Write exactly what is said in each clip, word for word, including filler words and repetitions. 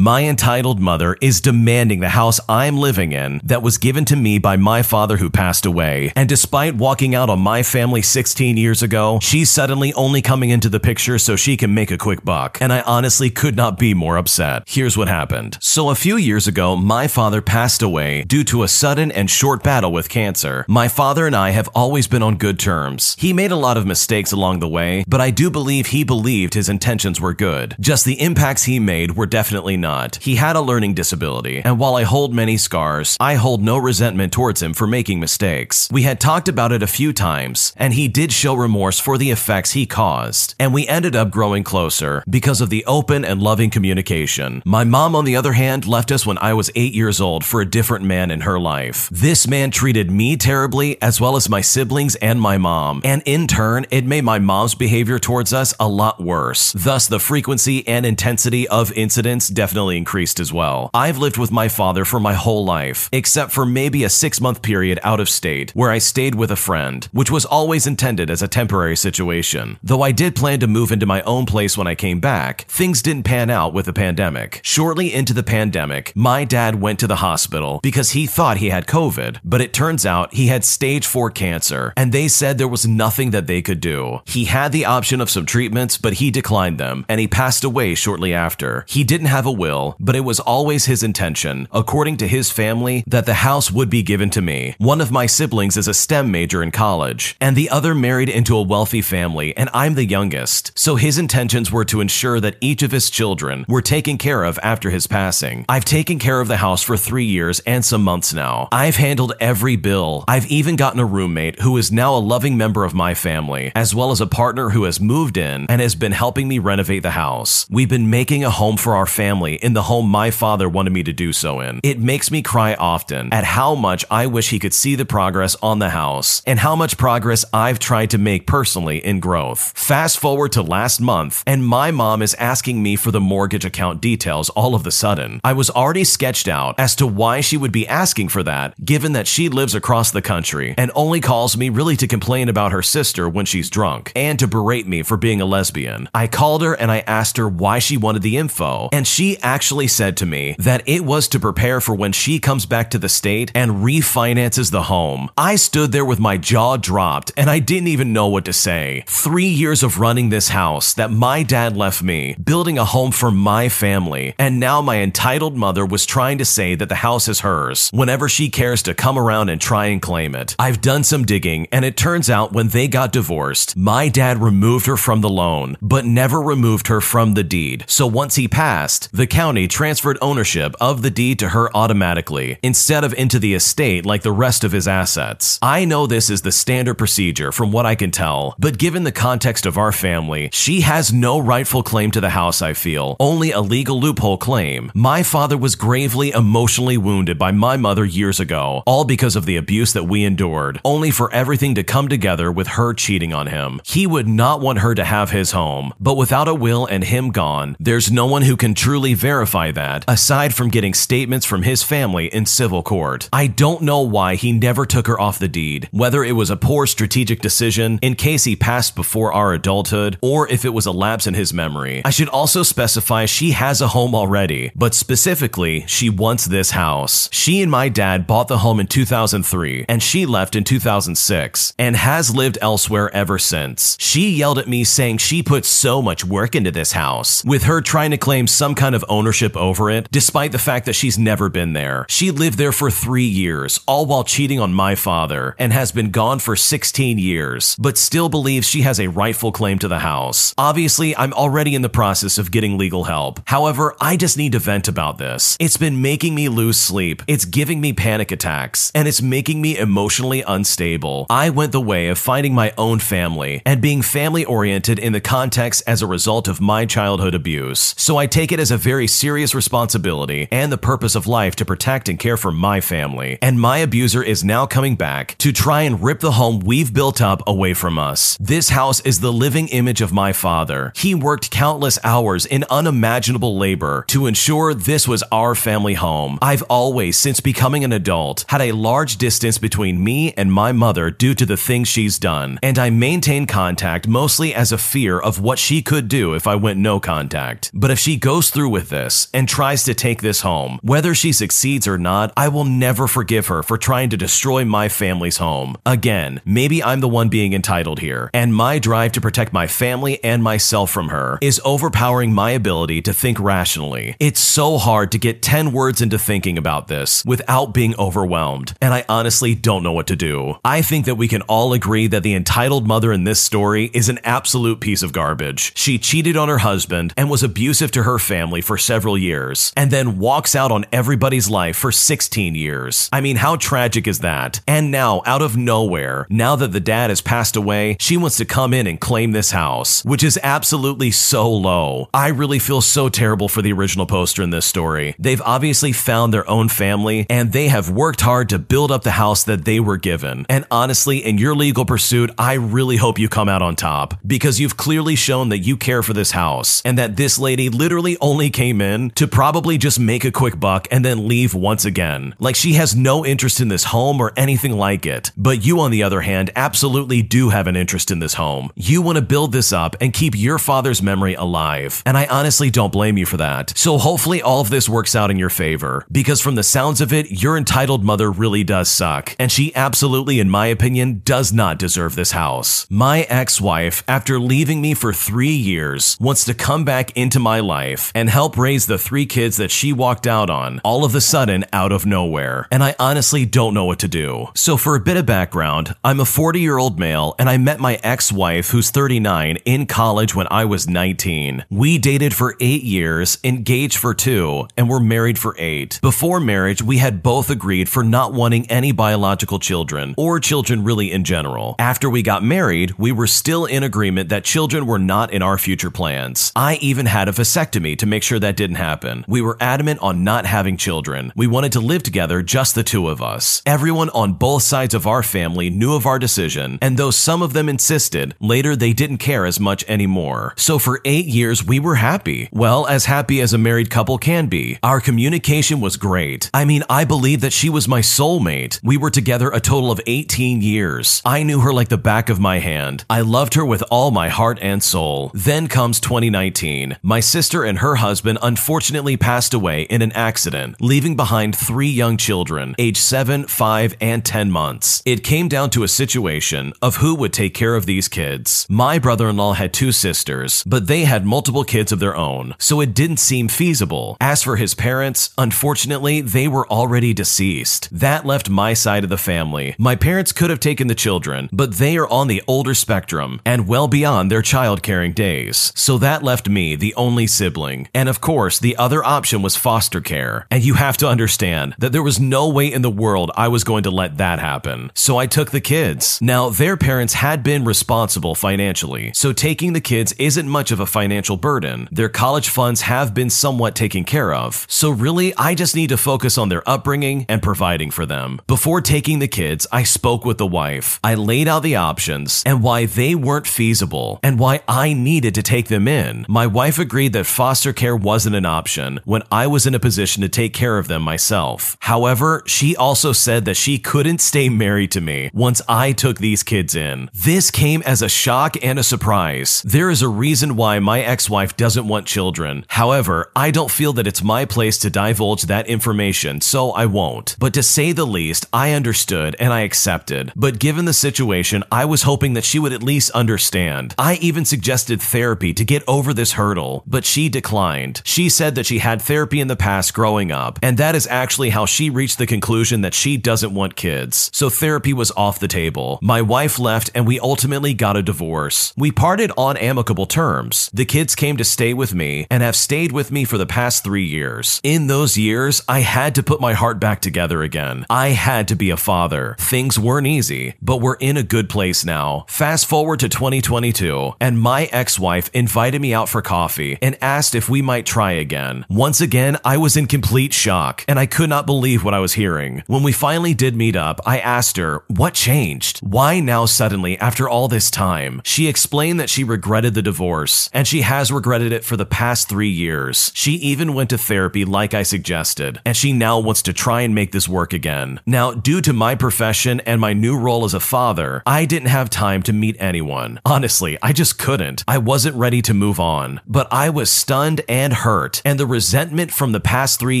My entitled mother is demanding the house I'm living in that was given to me by my father who passed away, and despite walking out on my family sixteen years ago, she's suddenly only coming into the picture so she can make a quick buck, and I honestly could not be more upset. Here's what happened. So a few years ago, my father passed away due to a sudden and short battle with cancer. My father and I have always been on good terms. He made a lot of mistakes along the way, but I do believe he believed his intentions were good. Just the impacts he made were definitely not. He had a learning disability, and while I hold many scars, I hold no resentment towards him for making mistakes. We had talked about it a few times, and he did show remorse for the effects he caused, and we ended up growing closer because of the open and loving communication. My mom, on the other hand, left us when I was eight years old for a different man in her life. This man treated me terribly, as well as my siblings and my mom, and in turn, it made my mom's behavior towards us a lot worse. Thus, the frequency and intensity of incidents definitely increased as well. I've lived with my father for my whole life, except for maybe a six-month period out of state where I stayed with a friend, which was always intended as a temporary situation. Though I did plan to move into my own place when I came back, things didn't pan out with the pandemic. Shortly into the pandemic, my dad went to the hospital because he thought he had COVID, but it turns out he had stage four cancer, and they said there was nothing that they could do. He had the option of some treatments, but he declined them, and he passed away shortly after. He didn't have a will, but it was always his intention, according to his family, that the house would be given to me. One of my siblings is a STEM major in college, and the other married into a wealthy family, and I'm the youngest. So his intentions were to ensure that each of his children were taken care of after his passing. I've taken care of the house for three years and some months now. I've handled every bill. I've even gotten a roommate who is now a loving member of my family, as well as a partner who has moved in and has been helping me renovate the house. We've been making a home for our family in the home my father wanted me to do so in. It makes me cry often at how much I wish he could see the progress on the house and how much progress I've tried to make personally in growth. Fast forward to last month, and my mom is asking me for the mortgage account details all of a sudden. I was already sketched out as to why she would be asking for that, given that she lives across the country and only calls me really to complain about her sister when she's drunk and to berate me for being a lesbian. I called her and I asked her why she wanted the info, and she asked actually said to me that it was to prepare for when she comes back to the state and refinances the home. I stood there with my jaw dropped and I didn't even know what to say. Three years of running this house that my dad left me, building a home for my family, and now my entitled mother was trying to say that the house is hers whenever she cares to come around and try and claim it. I've done some digging, and it turns out when they got divorced, my dad removed her from the loan, but never removed her from the deed. So once he passed, the county transferred ownership of the deed to her automatically, instead of into the estate like the rest of his assets. I know this is the standard procedure from what I can tell, but given the context of our family, she has no rightful claim to the house, I feel, only a legal loophole claim. My father was gravely emotionally wounded by my mother years ago, all because of the abuse that we endured, only for everything to come together with her cheating on him. He would not want her to have his home, but without a will and him gone, there's no one who can truly verify Verify that, aside from getting statements from his family in civil court. I don't know why he never took her off the deed, whether it was a poor strategic decision in case he passed before our adulthood, or if it was a lapse in his memory. I should also specify she has a home already, but specifically, she wants this house. She and my dad bought the home in two thousand three, and she left in two thousand six, and has lived elsewhere ever since. She yelled at me saying she put so much work into this house, with her trying to claim some kind of ownership ownership over it, despite the fact that she's never been there. She lived there for three years, all while cheating on my father, and has been gone for sixteen years, but still believes she has a rightful claim to the house. Obviously, I'm already in the process of getting legal help. However, I just need to vent about this. It's been making me lose sleep, it's giving me panic attacks, and it's making me emotionally unstable. I went the way of finding my own family and being family-oriented in the context as a result of my childhood abuse, so I take it as a very serious responsibility and the purpose of life to protect and care for my family, and my abuser is now coming back to try and rip the home we've built up away from us. This house is the living image of my father. He worked countless hours in unimaginable labor to ensure this was our family home. I've always, since becoming an adult, had a large distance between me and my mother due to the things she's done, and I maintain contact mostly as a fear of what she could do if I went no contact. But if she goes through with this and tries to take this home. Whether she succeeds or not, I will never forgive her for trying to destroy my family's home. Again, maybe I'm the one being entitled here, and my drive to protect my family and myself from her is overpowering my ability to think rationally. It's so hard to get ten words into thinking about this without being overwhelmed, and I honestly don't know what to do. I think that we can all agree that the entitled mother in this story is an absolute piece of garbage. She cheated on her husband and was abusive to her family for several years, and then walks out on everybody's life for sixteen years. I mean, how tragic is that? And now, out of nowhere, now that the dad has passed away, she wants to come in and claim this house, which is absolutely so low. I really feel so terrible for the original poster in this story. They've obviously found their own family, and they have worked hard to build up the house that they were given. And honestly, in your legal pursuit, I really hope you come out on top, because you've clearly shown that you care for this house, and that this lady literally only came in to probably just make a quick buck and then leave once again. Like, she has no interest in this home or anything like it. But you, on the other hand, absolutely do have an interest in this home. You want to build this up and keep your father's memory alive, and I honestly don't blame you for that. So hopefully all of this works out in your favor, because from the sounds of it, your entitled mother really does suck, and she absolutely, in my opinion, does not deserve this house. My ex-wife, after leaving me for three years, wants to come back into my life and help raise the three kids that she walked out on, all of a sudden, out of nowhere, and I honestly don't know what to do. So for a bit of background, I'm a forty-year-old male, and I met my ex-wife, who's thirty-nine, in college when I was nineteen. We dated for eight years, engaged for two, and were married for eight. Before marriage, we had both agreed for not wanting any biological children, or children really in general. After we got married, we were still in agreement that children were not in our future plans. I even had a vasectomy to make sure that didn't happen. We were adamant on not having children. We wanted to live together, just the two of us. Everyone on both sides of our family knew of our decision, and though some of them insisted, later they didn't care as much anymore. So for eight years, we were happy. Well, as happy as a married couple can be. Our communication was great. I mean, I believe that she was my soulmate. We were together a total of eighteen years. I knew her like the back of my hand. I loved her with all my heart and soul. Then comes twenty nineteen. My sister and her husband unfortunately passed away in an accident, leaving behind three young children, aged seven, five, and ten months. It came down to a situation of who would take care of these kids. My brother-in-law had two sisters, but they had multiple kids of their own, so it didn't seem feasible. As for his parents, unfortunately, they were already deceased. That left my side of the family. My parents could have taken the children, but they are on the older spectrum and well beyond their child-caring days. So that left me, the only sibling. And of course, the other option was foster care. And you have to understand that there was no way in the world I was going to let that happen. So I took the kids. Now, their parents had been responsible financially, so taking the kids isn't much of a financial burden. Their college funds have been somewhat taken care of. So really, I just need to focus on their upbringing and providing for them. Before taking the kids, I spoke with the wife. I laid out the options and why they weren't feasible and why I needed to take them in. My wife agreed that foster care wasn't an option when I was in a position to take care of them myself. However, she also said that she couldn't stay married to me once I took these kids in. This came as a shock and a surprise. There is a reason why my ex-wife doesn't want children. However, I don't feel that it's my place to divulge that information, so I won't. But to say the least, I understood and I accepted. But given the situation, I was hoping that she would at least understand. I even suggested therapy to get over this hurdle, but she declined. She said that she had therapy in the past growing up, and that is actually how she reached the conclusion that she doesn't want kids. So therapy was off the table. My wife left, and we ultimately got a divorce. We parted on amicable terms. The kids came to stay with me and have stayed with me for the past three years. In those years, I had to put my heart back together again. I had to be a father. Things weren't easy, but we're in a good place now. Fast forward to twenty twenty-two, and my ex-wife invited me out for coffee and asked if we might try again. Once again, I was in complete shock, and I could not believe what I was hearing. When we finally did meet up, I asked her, what changed? Why now suddenly, after all this time? She explained that she regretted the divorce, and she has regretted it for the past three years. She even went to therapy like I suggested, and she now wants to try and make this work again. Now, due to my profession and my new role as a father, I didn't have time to meet anyone. Honestly, I just couldn't. I wasn't ready to move on, but I was stunned and hurt, and the resentment from the past three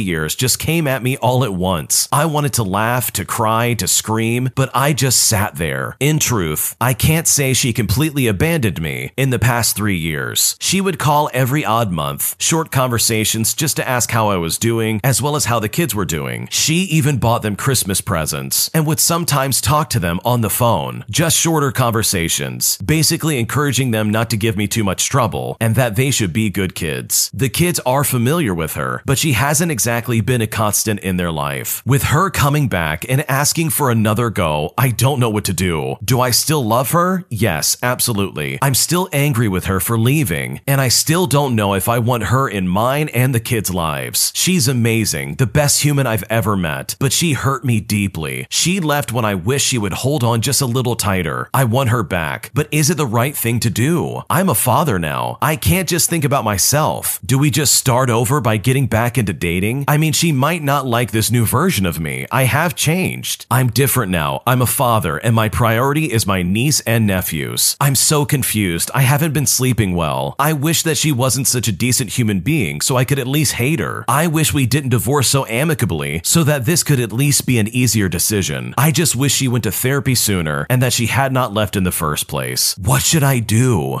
years just came at me all at once. I wanted to laugh, to cry, to scream, but I just sat there. In truth, I can't say she completely abandoned me in the past three years. She would call every odd month, short conversations just to ask how I was doing, as well as how the kids were doing. She even bought them Christmas presents and would sometimes talk to them on the phone, just shorter conversations, basically encouraging them not to give me too much trouble and that they should be good kids. The kids are familiar with her, but she hasn't exactly been a constant in their life. With her coming back and asking for another go, I don't know what to do. Do I still love her? Yes, absolutely. I'm still angry with her for leaving, and I still don't know if I want her in mine and the kids' lives. She's amazing, the best human I've ever met, but she hurt me deeply. She left when I wish she would hold on just a little tighter. I want her back, but is it the right thing to do? I'm a father now. I can't just think about myself. Do we just start over by getting back into dating? I mean, she might not like this new version of me. I have changed. I'm different now. I'm a father, and my priority is my niece and nephews. I'm so confused. I haven't been sleeping well. I wish that she wasn't such a decent human being so I could at least hate her. I wish we didn't divorce so amicably so that this could at least be an easier decision. I just wish she went to therapy sooner and that she had not left in the first place. What should I do?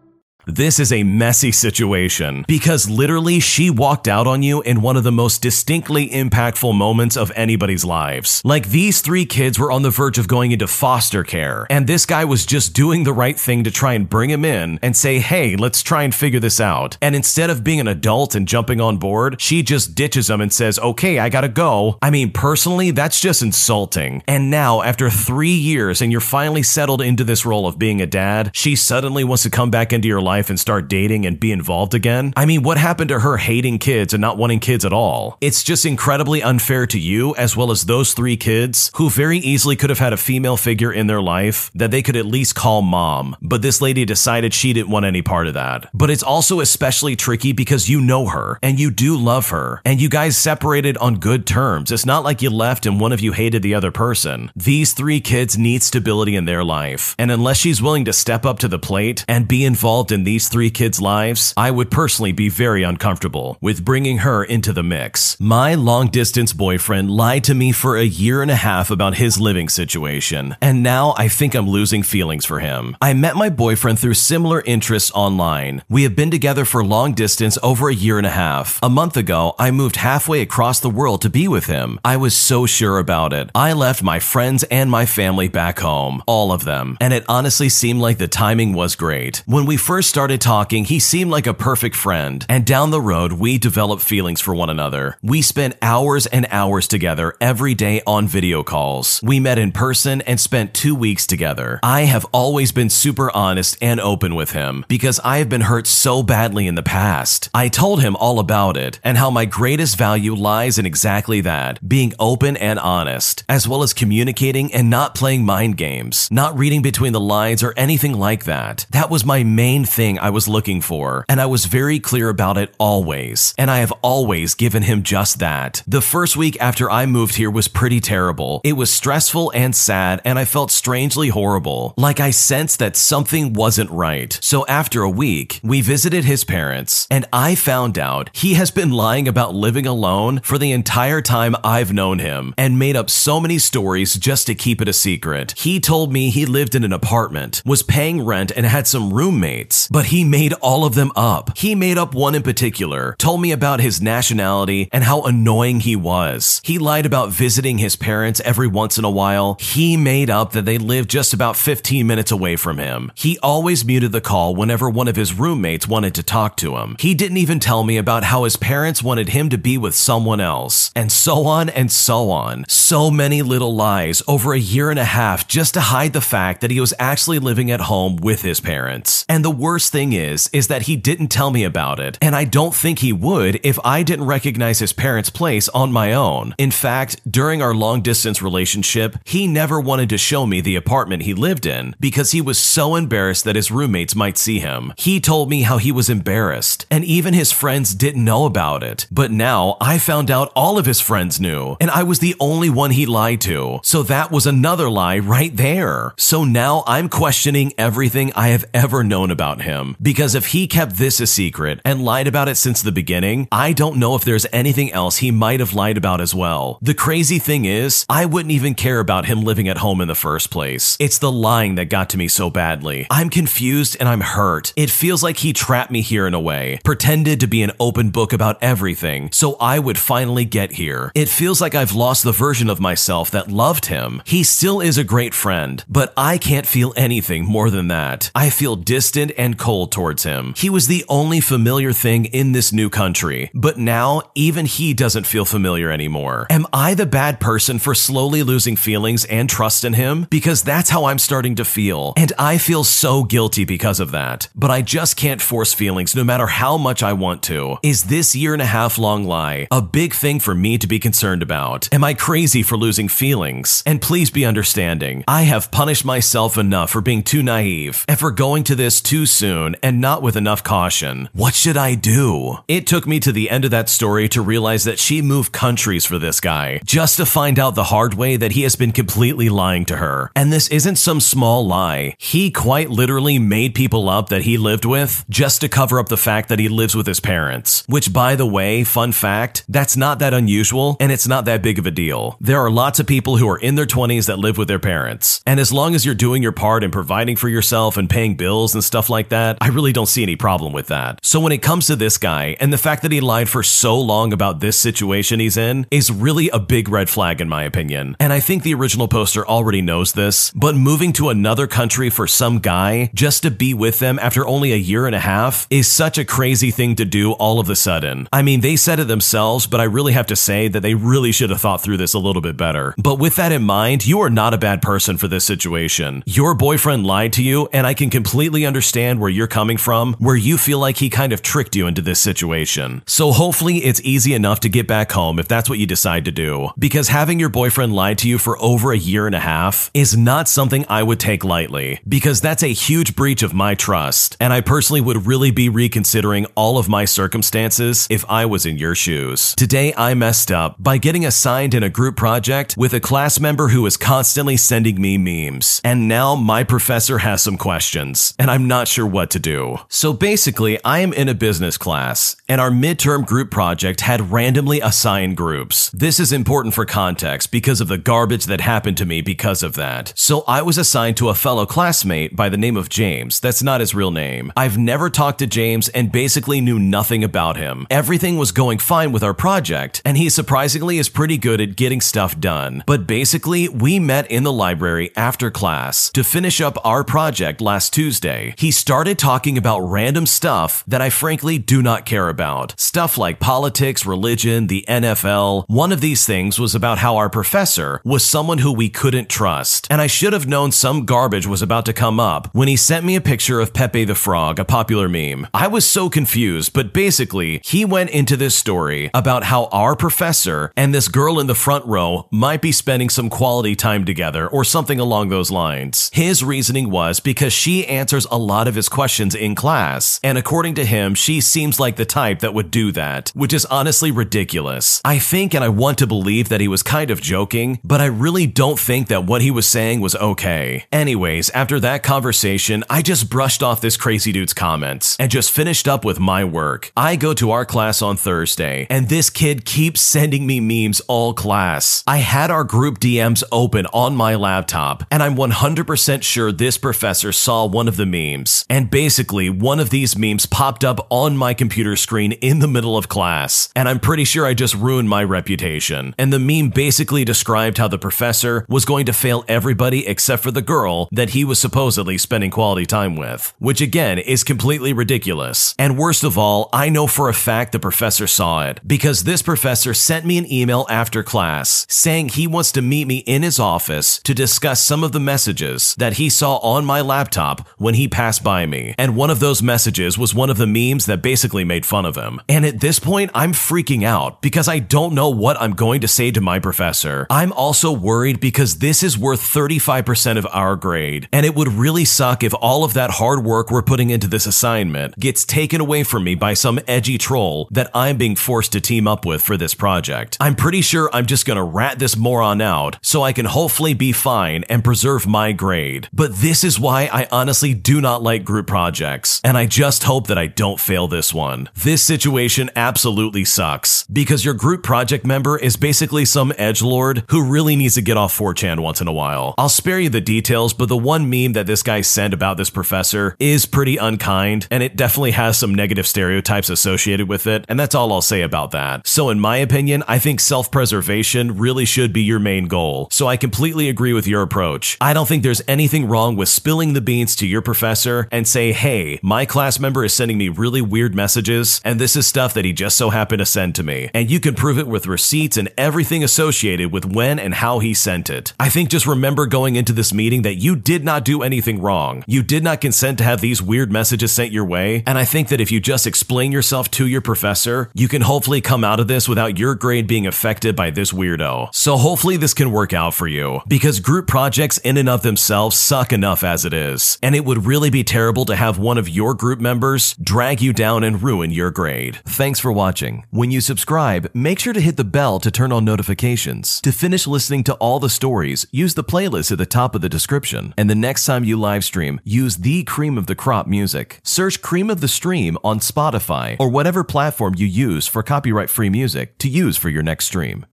This is a messy situation because literally she walked out on you in one of the most distinctly impactful moments of anybody's lives. Like, these three kids were on the verge of going into foster care, and this guy was just doing the right thing to try and bring him in and say, hey, let's try and figure this out. And instead of being an adult and jumping on board, she just ditches him and says, okay, I gotta go. I mean, personally, that's just insulting. And now, after three years and you're finally settled into this role of being a dad, she suddenly wants to come back into your life Life and start dating and be involved again? I mean, what happened to her hating kids and not wanting kids at all? It's just incredibly unfair to you, as well as those three kids who very easily could have had a female figure in their life that they could at least call mom. But this lady decided she didn't want any part of that. But it's also especially tricky because you know her and you do love her, and you guys separated on good terms. It's not like you left and one of you hated the other person. These three kids need stability in their life, and unless she's willing to step up to the plate and be involved in these three kids' lives, I would personally be very uncomfortable with bringing her into the mix. My long-distance boyfriend lied to me for a year and a half about his living situation, and now I think I'm losing feelings for him. I met my boyfriend through similar interests online. We have been together for long distance over a year and a half. A month ago, I moved halfway across the world to be with him. I was so sure about it. I left my friends and my family back home, all of them, and it honestly seemed like the timing was great. When we first started talking, he seemed like a perfect friend, and down the road, we developed feelings for one another. We spent hours and hours together every day on video calls. We met in person and spent two weeks together. I have always been super honest and open with him because I have been hurt so badly in the past. I told him all about it and how my greatest value lies in exactly that, being open and honest, as well as communicating and not playing mind games, not reading between the lines or anything like that. That was my main thing thing I was looking for, and I was very clear about it always, and I have always given him just that. The first week after I moved here was pretty terrible. It was stressful and sad, and I felt strangely horrible, like I sensed that something wasn't right. So after a week, we visited his parents, and I found out he has been lying about living alone for the entire time I've known him, and made up so many stories just to keep it a secret. He told me he lived in an apartment, was paying rent, and had some roommates, but he made all of them up. He made up one in particular, told me about his nationality and how annoying he was. He lied about visiting his parents every once in a while. He made up that they lived just about fifteen minutes away from him. He always muted the call whenever one of his roommates wanted to talk to him. He didn't even tell me about how his parents wanted him to be with someone else, and so on and so on. So many little lies over a year and a half just to hide the fact that he was actually living at home with his parents. And the worst thing is, is that he didn't tell me about it, and I don't think he would if I didn't recognize his parents' place on my own. In fact, during our long-distance relationship, he never wanted to show me the apartment he lived in because he was so embarrassed that his roommates might see him. He told me how he was embarrassed, and even his friends didn't know about it. But now, I found out all of his friends knew, and I was the only one he lied to, so that was another lie right there. So now I'm questioning everything I have ever known about him, because if he kept this a secret and lied about it since the beginning, I don't know if there's anything else he might have lied about as well. The crazy thing is, I wouldn't even care about him living at home in the first place. It's the lying that got to me so badly. I'm confused and I'm hurt. It feels like he trapped me here in a way, pretended to be an open book about everything so I would finally get here. It feels like I've lost the version of myself that loved him. He still is a great friend, but I can't feel anything more than that. I feel distant and cold towards him. He was the only familiar thing in this new country, but now even he doesn't feel familiar anymore. Am I the bad person for slowly losing feelings and trust in him? Because that's how I'm starting to feel, and I feel so guilty because of that. But I just can't force feelings no matter how much I want to. Is this year and a half long lie a big thing for me to be concerned about? Am I crazy for losing feelings? And please be understanding. I have punished myself enough for being too naive and for going to this too soon and not with enough caution. What should I do? It took me to the end of that story to realize that she moved countries for this guy, just to find out the hard way that he has been completely lying to her. And this isn't some small lie. He quite literally made people up that he lived with just to cover up the fact that he lives with his parents. Which, by the way, fun fact, that's not that unusual and it's not that big of a deal. There are lots of people who are in their twenties that live with their parents. And as long as you're doing your part in providing for yourself and paying bills and stuff like that, I really don't see any problem with that. So when it comes to this guy and the fact that he lied for so long about this situation he's in is really a big red flag in my opinion. And I think the original poster already knows this, but moving to another country for some guy just to be with them after only a year and a half is such a crazy thing to do all of a sudden. I mean, they said it themselves, but I really have to say that they really should have thought through this a little bit better. But with that in mind, you are not a bad person for this situation. Your boyfriend lied to you, and I can completely understand where you're coming from, where you feel like he kind of tricked you into this situation. So hopefully it's easy enough to get back home if that's what you decide to do, because having your boyfriend lie to you for over a year and a half is not something I would take lightly, because that's a huge breach of my trust, and I personally would really be reconsidering all of my circumstances if I was in your shoes. Today I messed up by getting assigned in a group project with a class member who is constantly sending me memes, and now my professor has some questions, and I'm not sure what to do. So basically, I am in a business class, and our midterm group project had randomly assigned groups. This is important for context because of the garbage that happened to me because of that. So I was assigned to a fellow classmate by the name of James. That's not his real name. I've never talked to James and basically knew nothing about him. Everything was going fine with our project, and he surprisingly is pretty good at getting stuff done. But basically, we met in the library after class to finish up our project last Tuesday. He started talking about random stuff that I frankly do not care about. Stuff like politics, religion, the N F L. One of these things was about how our professor was someone who we couldn't trust, and I should have known some garbage was about to come up when he sent me a picture of Pepe the Frog, a popular meme. I was so confused, but basically, he went into this story about how our professor and this girl in the front row might be spending some quality time together or something along those lines. His reasoning was because she answers a lot of his questions in class, and according to him, she seems like the type that would do that, which is honestly ridiculous. I think and I want to believe that he was kind of joking, but I really don't think that what he was saying was okay. Anyways, after that conversation, I just brushed off this crazy dude's comments and just finished up with my work. I go to our class on Thursday, and this kid keeps sending me memes all class. I had our group D Ms open on my laptop, and I'm one hundred percent sure this professor saw one of the memes, and basically one of these memes popped up on my computer screen in the middle of class, and I'm pretty sure I just ruined my reputation. And the meme basically described how the professor was going to fail everybody except for the girl that he was supposedly spending quality time with, which again is completely ridiculous. And worst of all, I know for a fact the professor saw it, because this professor sent me an email after class saying he wants to meet me in his office to discuss some of the messages that he saw on my laptop when he passed by me, and one of those messages was one of the memes that basically made fun of him. And at this point, I'm freaking out because I don't know what I'm going to say to my professor. I'm also worried because this is worth thirty-five percent of our grade, and it would really suck if all of that hard work we're putting into this assignment gets taken away from me by some edgy troll that I'm being forced to team up with for this project. I'm pretty sure I'm just gonna rat this moron out so I can hopefully be fine and preserve my grade. But this is why I honestly do not like group projects, and I just hope that I don't fail this one. This situation absolutely sucks, because your group project member is basically some edgelord who really needs to get off four chan once in a while. I'll spare you the details, but the one meme that this guy sent about this professor is pretty unkind, and it definitely has some negative stereotypes associated with it, and that's all I'll say about that. So in my opinion, I think self-preservation really should be your main goal, so I completely agree with your approach. I don't think there's anything wrong with spilling the beans to your professor and say, hey, my class member is sending me really weird messages, and this is stuff that he just so happened to send to me, and you can prove it with receipts and everything associated with when and how he sent it. I think just remember going into this meeting that you did not do anything wrong. You did not consent to have these weird messages sent your way, and I think that if you just explain yourself to your professor, you can hopefully come out of this without your grade being affected by this weirdo. So hopefully this can work out for you, because group projects in and of themselves suck enough as it is, and it would really be terrible to have one of your group members drag you down and ruin your grade. Thanks for watching. When you subscribe, make sure to hit the bell to turn on notifications. To finish listening to all the stories, use the playlist at the top of the description, and the next time you live stream, use the Cream of the Crop music. Search Cream of the Stream on Spotify or whatever platform you use for copyright-free music to use for your next stream.